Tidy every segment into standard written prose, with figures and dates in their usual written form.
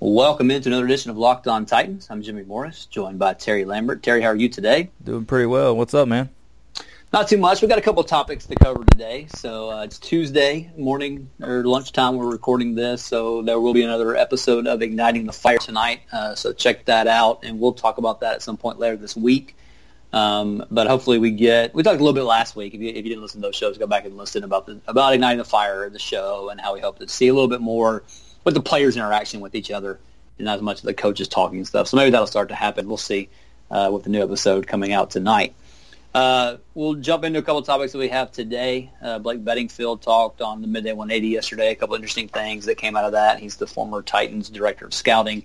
Welcome into another edition of Locked on Titans. I'm Jimmy Morris, joined by Terry Lambert. Terry, how are you today? Doing pretty well. What's up, man? Not too much. We've got a couple of topics to cover today. So it's Tuesday morning or lunchtime we're recording this, so there will be another episode of Igniting the Fire tonight. So check that out, and we'll talk about that at some point later this week. But hopefully we talked a little bit last week. If you didn't listen to those shows, go back and listen about Igniting the Fire, the show, and how we hope to see a little bit more with the players' interaction with each other and not as much of the coaches talking and stuff. So maybe that'll start to happen. We'll see with the new episode coming out tonight. We'll jump into a couple of topics that we have today. Blake Beddingfield talked on the Midday 180 yesterday, a couple of interesting things that came out of that. He's the former Titans director of scouting.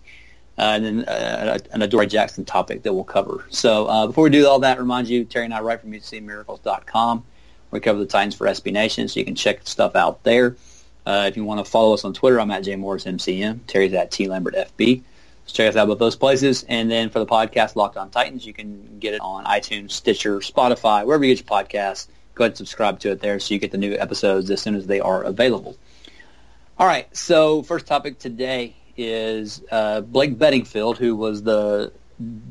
And then an Adoree' Jackson topic that we'll cover. So before we do all that, remind you, Terry and I write from UCMiracles.com. We cover the Titans for SB Nation, so you can check stuff out there. If you want to follow us on Twitter, I'm at JMorrisMCM. Terry's at TLambertFB. So check us out both those places. And then for the podcast, Locked on Titans, you can get it on iTunes, Stitcher, Spotify, wherever you get your podcasts. Go ahead and subscribe to it there so you get the new episodes as soon as they are available. All right, so first topic today is Blake Beddingfield, who was the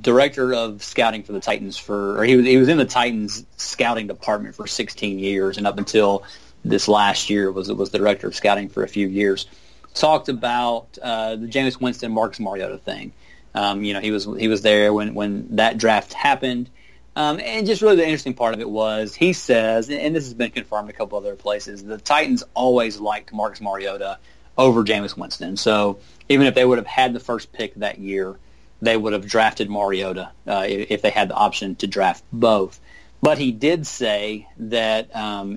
director of scouting for the Titans he was in the Titans scouting department for 16 years, and up until this last year was the director of scouting for a few years. Talked about the Jameis Winston, Marcus Mariota thing. He was there when that draft happened, and just really the interesting part of it was he says, and this has been confirmed a couple other places, the Titans always liked Marcus Mariota over Jameis Winston. So even if they would have had the first pick that year, they would have drafted Mariota if they had the option to draft both. But he did say that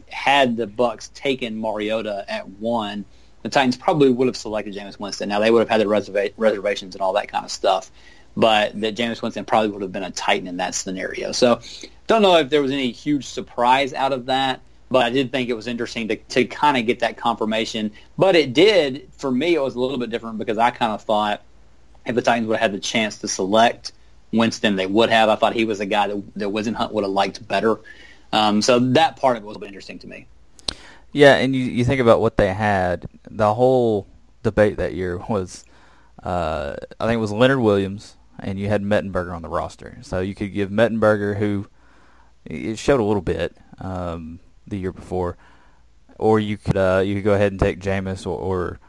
had the Bucks taken Mariota at 1, the Titans probably would have selected Jameis Winston. Now, they would have had the reservations and all that kind of stuff, but that Jameis Winston probably would have been a Titan in that scenario. So don't know if there was any huge surprise out of that. But I did think it was interesting to kind of get that confirmation. But it did, for me, it was a little bit different because I kind of thought if the Titans would have had the chance to select Winston, they would have. I thought he was a guy that Whisenhunt would have liked better. So that part of it was a little bit interesting to me. Yeah, and you think about what they had. The whole debate that year was, I think it was Leonard Williams, and you had Mettenberger on the roster. So you could give Mettenberger, who it showed a little bit, the year before, or you could go ahead and take Jameis or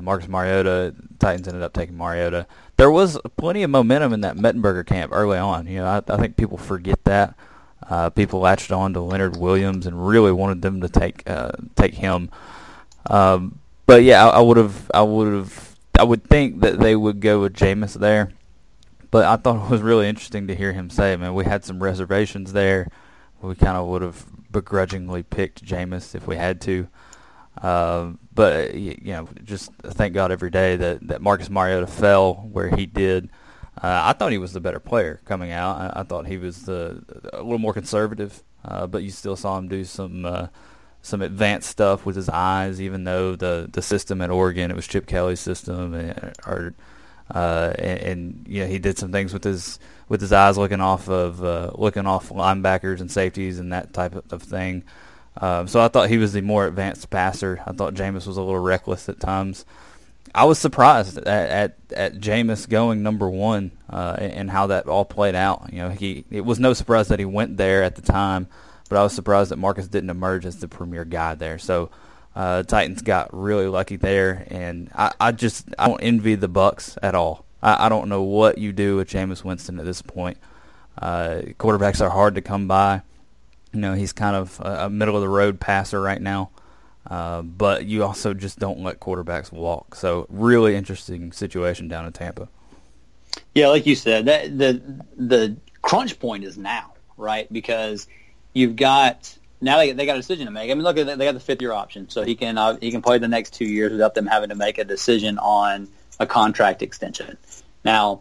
Marcus Mariota. Titans ended up taking Mariota. There was plenty of momentum in that Mettenberger camp early on. I think people forget that. People latched on to Leonard Williams and really wanted them to take him. But yeah, I would think that they would go with Jameis there. But I thought it was really interesting to hear him say, "Man, we had some reservations there. We kind of would have begrudgingly picked Jameis if we had to." But, just thank God every day that Marcus Mariota fell where he did. I thought he was the better player coming out. I thought he was a little more conservative, but you still saw him do some advanced stuff with his eyes, even though the system at Oregon, it was Chip Kelly's system, and he did some things with his eyes, looking off linebackers and safeties and that type of thing. So I thought he was the more advanced passer. I thought Jameis was a little reckless at times. I was surprised at Jameis going number 1 and how that all played out. It was no surprise that he went there at the time, but I was surprised that Marcus didn't emerge as the premier guy there. So Titans got really lucky there, and I don't envy the Bucks at all. I don't know what you do with Jameis Winston at this point. Quarterbacks are hard to come by. He's kind of a middle-of-the-road passer right now, but you also just don't let quarterbacks walk. So really interesting situation down in Tampa. Yeah, like you said, that the crunch point is now, right? Because you've got – now they got a decision to make. I mean, look, they got the fifth-year option, so he can play the next 2 years without them having to make a decision on a contract extension. Now,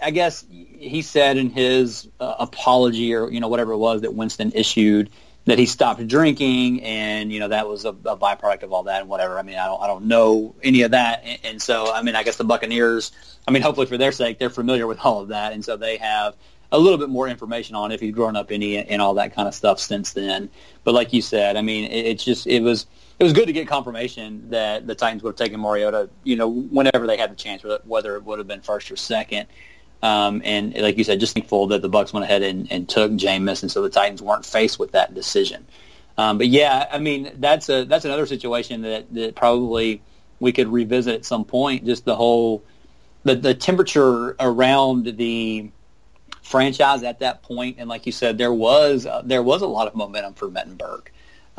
I guess he said in his apology or whatever it was that Winston issued that he stopped drinking, and that was a byproduct of all that and whatever. I mean, I don't know any of that, and so I mean, I guess the Buccaneers, I mean, hopefully for their sake, they're familiar with all of that, and so they have a little bit more information on if he'd grown up any and all that kind of stuff since then. But like you said, I mean, it was good to get confirmation that the Titans would have taken Mariota, you know, whenever they had the chance, whether it would have been first or second. And like you said, just thankful that the Bucs went ahead and took Jameis, and so the Titans weren't faced with that decision. But yeah, I mean, that's another situation that probably we could revisit at some point. Just the whole the temperature around the franchise at that point, and like you said, there was a lot of momentum for Mettenberg.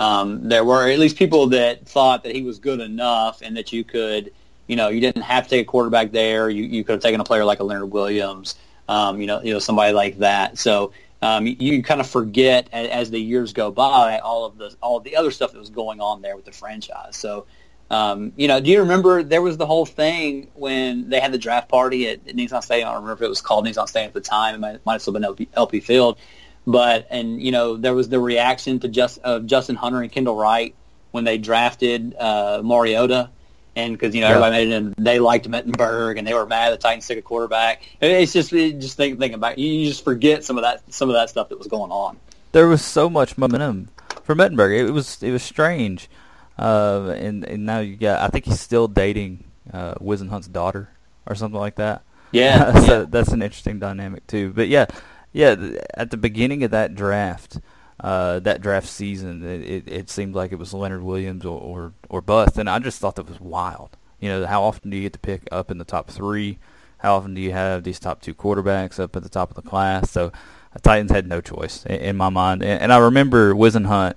There were at least people that thought that he was good enough and that you could, you know, you didn't have to take a quarterback there. You could have taken a player like a Leonard Williams, you know, somebody like that. So you kind of forget as the years go by all of the other stuff that was going on there with the franchise. So, you know, do you remember there was the whole thing when they had the draft party at Nissan Stadium? I don't remember if it was called Nissan Stadium at the time. It might have still been LP Field. And you know, there was the reaction to Justin Hunter and Kendall Wright when they drafted Mariota, and because you know everybody made it, and they liked Mettenberg, and they were mad that the Titans took a quarterback. It's just thinking back, you just forget some of that stuff that was going on. There was so much momentum for Mettenberg. It was strange, and now you got. I think he's still dating Whisenhunt's daughter or something like that. Yeah, so that's an interesting dynamic too. But yeah. Yeah, at the beginning of that draft season, it seemed like it was Leonard Williams or bust, and I just thought that was wild. You know, how often do you get to pick up in the top three? How often do you have these top two quarterbacks up at the top of the class? So the Titans had no choice in my mind. And I remember Whisenhunt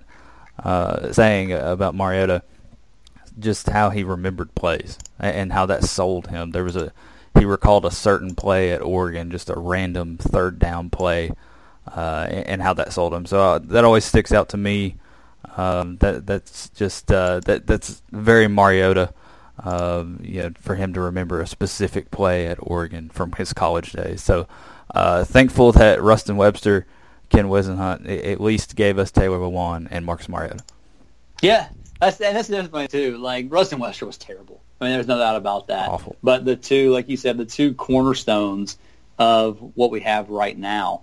saying about Mariota just how he remembered plays and how that sold him. There was He recalled a certain play at Oregon, just a random third down play, and how that sold him. So that always sticks out to me. That's very Mariota, you know, for him to remember a specific play at Oregon from his college days. So thankful that Rustin Webster, Ken Whisenhunt, at least gave us Taylor Lewan and Marcus Mariota. Yeah, that's the other thing too. Like Rustin Webster was terrible. I mean, there's no doubt about that. Awful. But the two, like you said, the two cornerstones of what we have right now,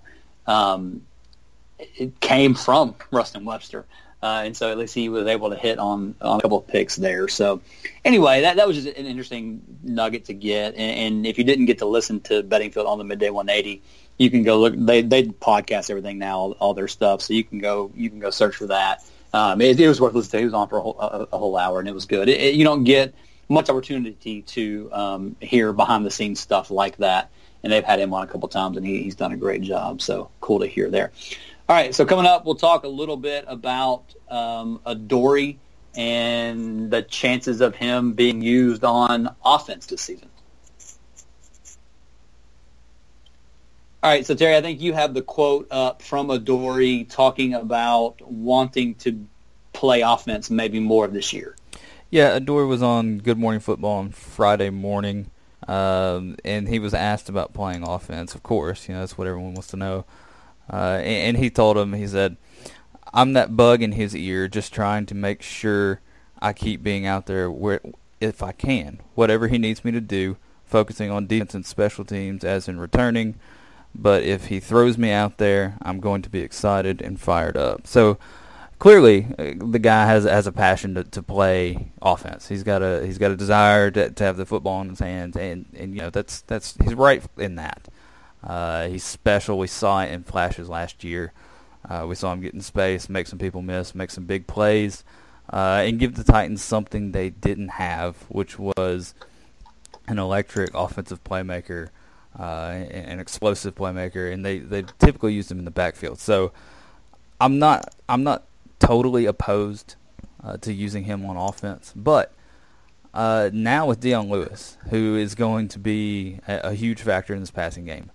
it came from Rustin Webster, and so at least he was able to hit on a couple of picks there. So, anyway, that was just an interesting nugget to get. And if you didn't get to listen to Beddingfield on the Midday 180, you can go look. They podcast everything now, all their stuff. So you can go search for that. It was worth listening to. He was on for a whole hour, and it was good. You don't get much opportunity to hear behind-the-scenes stuff like that, and they've had him on a couple times, and he's done a great job, so cool to hear there. All right, so coming up, we'll talk a little bit about Adoree' and the chances of him being used on offense this season. All right, so Terry, I think you have the quote up from Adoree' talking about wanting to play offense maybe more this year. Yeah, Adoree' was on Good Morning Football on Friday morning, and he was asked about playing offense, of course. You know, that's what everyone wants to know. And he told him, he said, I'm that bug in his ear just trying to make sure I keep being out there where, if I can, whatever he needs me to do, focusing on defense and special teams as in returning. But if he throws me out there, I'm going to be excited and fired up. So, clearly, the guy has a passion to play offense. He's got a desire to have the football in his hands, and you know that's he's right in that. He's special. We saw it in flashes last year. We saw him get in space, make some people miss, make some big plays, and give the Titans something they didn't have, which was an electric offensive playmaker, an explosive playmaker, and they typically used him in the backfield. So I'm not totally opposed to using him on offense, but now with Deion Lewis, who is going to be a huge factor in this passing game,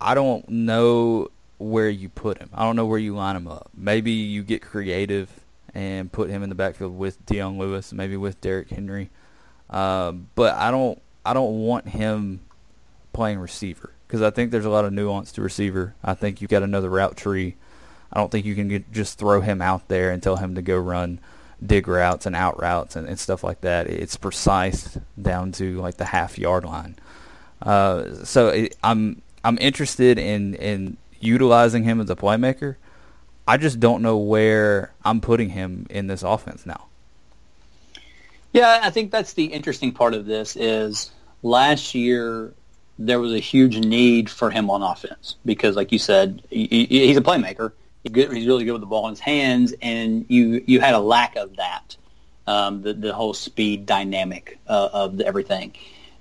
I don't know where you put him. I don't know where you line him up. Maybe you get creative and put him in the backfield with Deion Lewis, maybe with Derrick Henry, but I don't want him playing receiver because I think there's a lot of nuance to receiver. I think you've got another route tree. I don't think you can just throw him out there and tell him to go run dig routes and out routes and stuff like that. It's precise down to like the half-yard line. So I'm I'm interested in utilizing him as a playmaker. I just don't know where I'm putting him in this offense now. Yeah, I think that's the interesting part of this is last year there was a huge need for him on offense because, like you said, he's a playmaker. He's really good with the ball in his hands, and you had a lack of that, the whole speed dynamic of everything.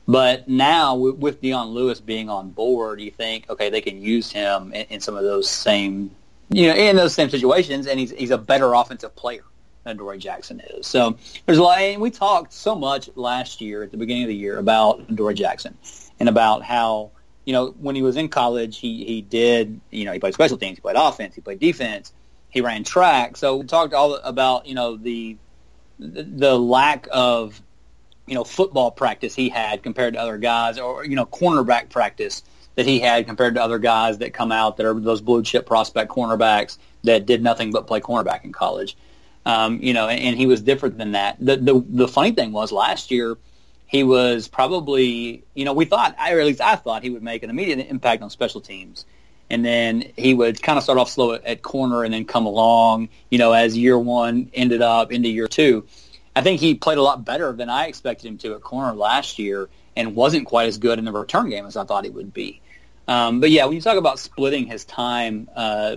But now with Deion Lewis being on board, you think, okay, they can use him in some of those same – in those same situations, and he's a better offensive player than Adoree' Jackson is. So there's a lot, and we talked so much last year at the beginning of the year about Adoree' Jackson and about how, when he was in college, he he played special teams, he played offense, he played defense, he ran track. So we talked all about, the lack of, football practice he had compared to other guys or, cornerback practice that he had compared to other guys that come out that are those blue-chip prospect cornerbacks that did nothing but play cornerback in college. And he was different than that. The funny thing was last year he was probably, we thought, or at least I thought he would make an immediate impact on special teams. And then he would kind of start off slow at corner and then come along, as year one ended up into year two. I think he played a lot better than I expected him to at corner last year and wasn't quite as good in the return game as I thought he would be. But yeah, when you talk about splitting his time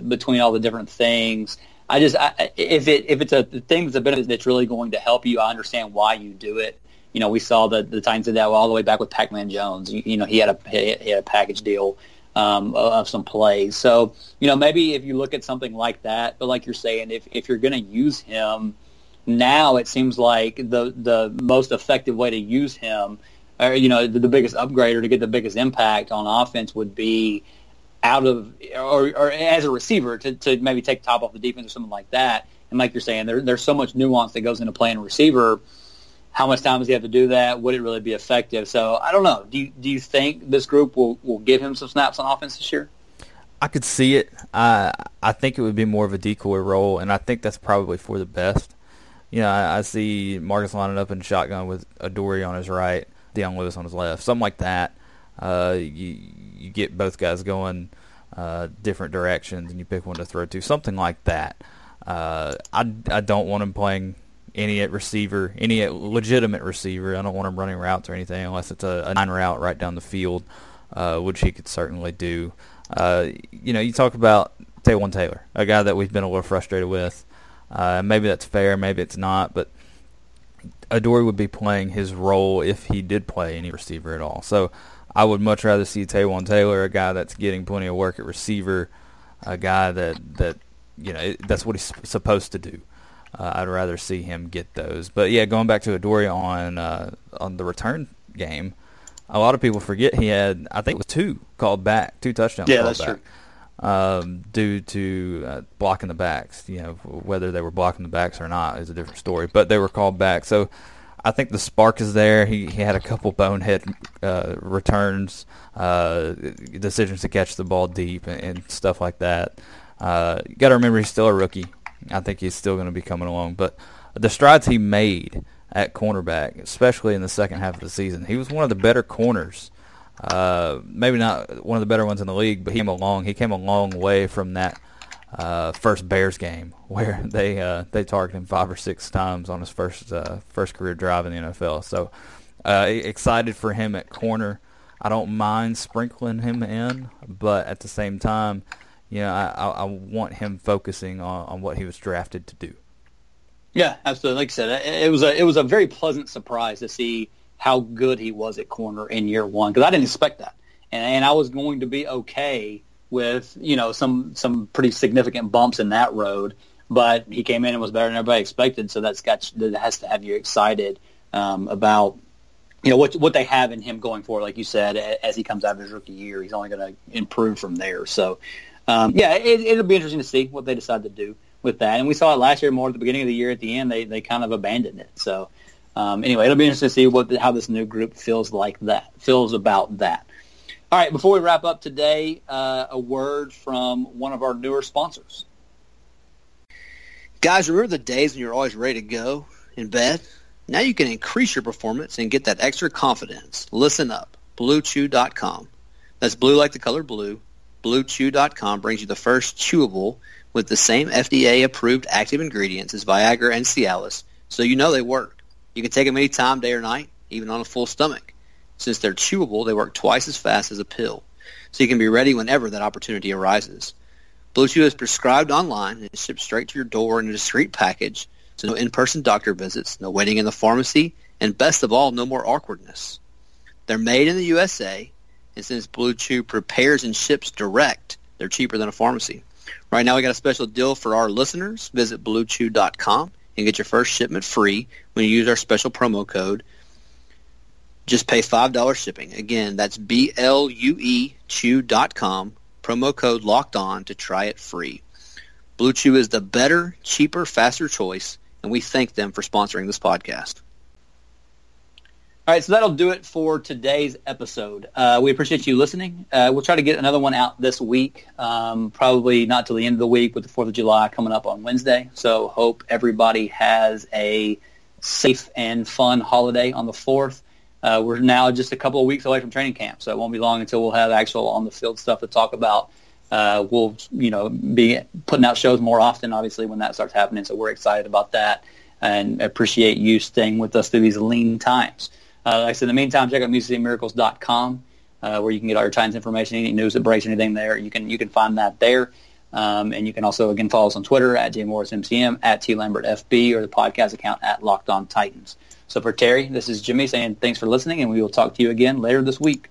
between all the different things, if it's a thing that's a benefit that's really going to help you, I understand why you do it. We saw the Titans did that all the way back with Pac-Man Jones. He had a package deal of some plays. So maybe if you look at something like that, but like you're saying, if you're going to use him now, it seems like the most effective way to use him. Or, the biggest upgrade or to get the biggest impact on offense would be out of or as a receiver to maybe take top off the defense or something like that. And like you're saying, there's so much nuance that goes into playing receiver. How much time does he have to do that? Would it really be effective? So I don't know. Do you think this group will give him some snaps on offense this year? I could see it. I think it would be more of a decoy role, and I think that's probably for the best. I see Marcus lining up in shotgun with Adoree' on his right, Deion Lewis on his left, something like that. You get both guys going different directions, and you pick one to throw to, something like that. I don't want him playing any legitimate receiver. I don't want him running routes or anything unless it's a 9 route right down the field, which he could certainly do. You talk about Taywan Taylor, a guy that we've been a little frustrated with. Maybe that's fair, maybe it's not, but Adoree' would be playing his role if he did play any receiver at all. So I would much rather see Taywan Taylor, a guy that's getting plenty of work at receiver, a guy that that's what he's supposed to do. I'd rather see him get those. But, yeah, going back to Adoree' on the return game, a lot of people forget he had, I think it was 2 called back, 2 touchdowns called back. Yeah, that's true. Due to blocking the backs. Whether they were blocking the backs or not is a different story, but they were called back. So I think the spark is there. He had a couple bonehead returns, decisions to catch the ball deep and stuff like that. You got to remember he's still a rookie. I think he's still going to be coming along. But the strides he made at cornerback, especially in the second half of the season, he was one of the better corners. Maybe not one of the better ones in the league, but he came a long way from that first Bears game where they targeted him 5 or 6 times on his first career drive in the NFL. So excited for him at corner. I don't mind sprinkling him in, but at the same time, I want him focusing on what he was drafted to do. Yeah, absolutely. Like I said, it was a very pleasant surprise to see how good he was at corner in year one, because I didn't expect that. And I was going to be okay with, some pretty significant bumps in that road, but he came in and was better than everybody expected, so that has to have you excited about, what they have in him going forward. Like you said, as he comes out of his rookie year, he's only going to improve from there. So, it'll be interesting to see what they decide to do with that. And we saw it last year more at the beginning of the year. At the end, they kind of abandoned it, so... Anyway, it'll be interesting to see how this new group feels about that. All right, before we wrap up today, a word from one of our newer sponsors. Guys, remember the days when you're always ready to go in bed? Now you can increase your performance and get that extra confidence. Listen up, BlueChew.com. That's blue like the color blue. BlueChew.com brings you the first chewable with the same FDA-approved active ingredients as Viagra and Cialis, so you know they work. You can take them any time, day or night, even on a full stomach. Since they're chewable, they work twice as fast as a pill, so you can be ready whenever that opportunity arises. Blue Chew is prescribed online and is shipped straight to your door in a discreet package, so no in-person doctor visits, no waiting in the pharmacy, and best of all, no more awkwardness. They're made in the USA, and since Blue Chew prepares and ships direct, they're cheaper than a pharmacy. Right now, we got a special deal for our listeners. Visit BlueChew.com and get your first shipment free when you use our special promo code. Just pay $5 shipping. Again, that's BlueChew.com, promo code locked on to try it free. Blue Chew is the better, cheaper, faster choice, and we thank them for sponsoring this podcast. All right, so that'll do it for today's episode. We appreciate you listening. We'll try to get another one out this week, probably not till the end of the week with the 4th of July coming up on Wednesday. So hope everybody has a safe and fun holiday on the 4th. We're now just a couple of weeks away from training camp, so it won't be long until we'll have actual on-the-field stuff to talk about. We'll, be putting out shows more often, obviously, when that starts happening, so we're excited about that and appreciate you staying with us through these lean times. Like I said, in the meantime, check out UCMiracles.com where you can get all your Titans information, any news that breaks, anything there. You can find that there. And you can also, again, follow us on Twitter at JMorrisMCM, at TLambertFB, or the podcast account at Locked On Titans. So for Terry, this is Jimmy saying thanks for listening, and we will talk to you again later this week.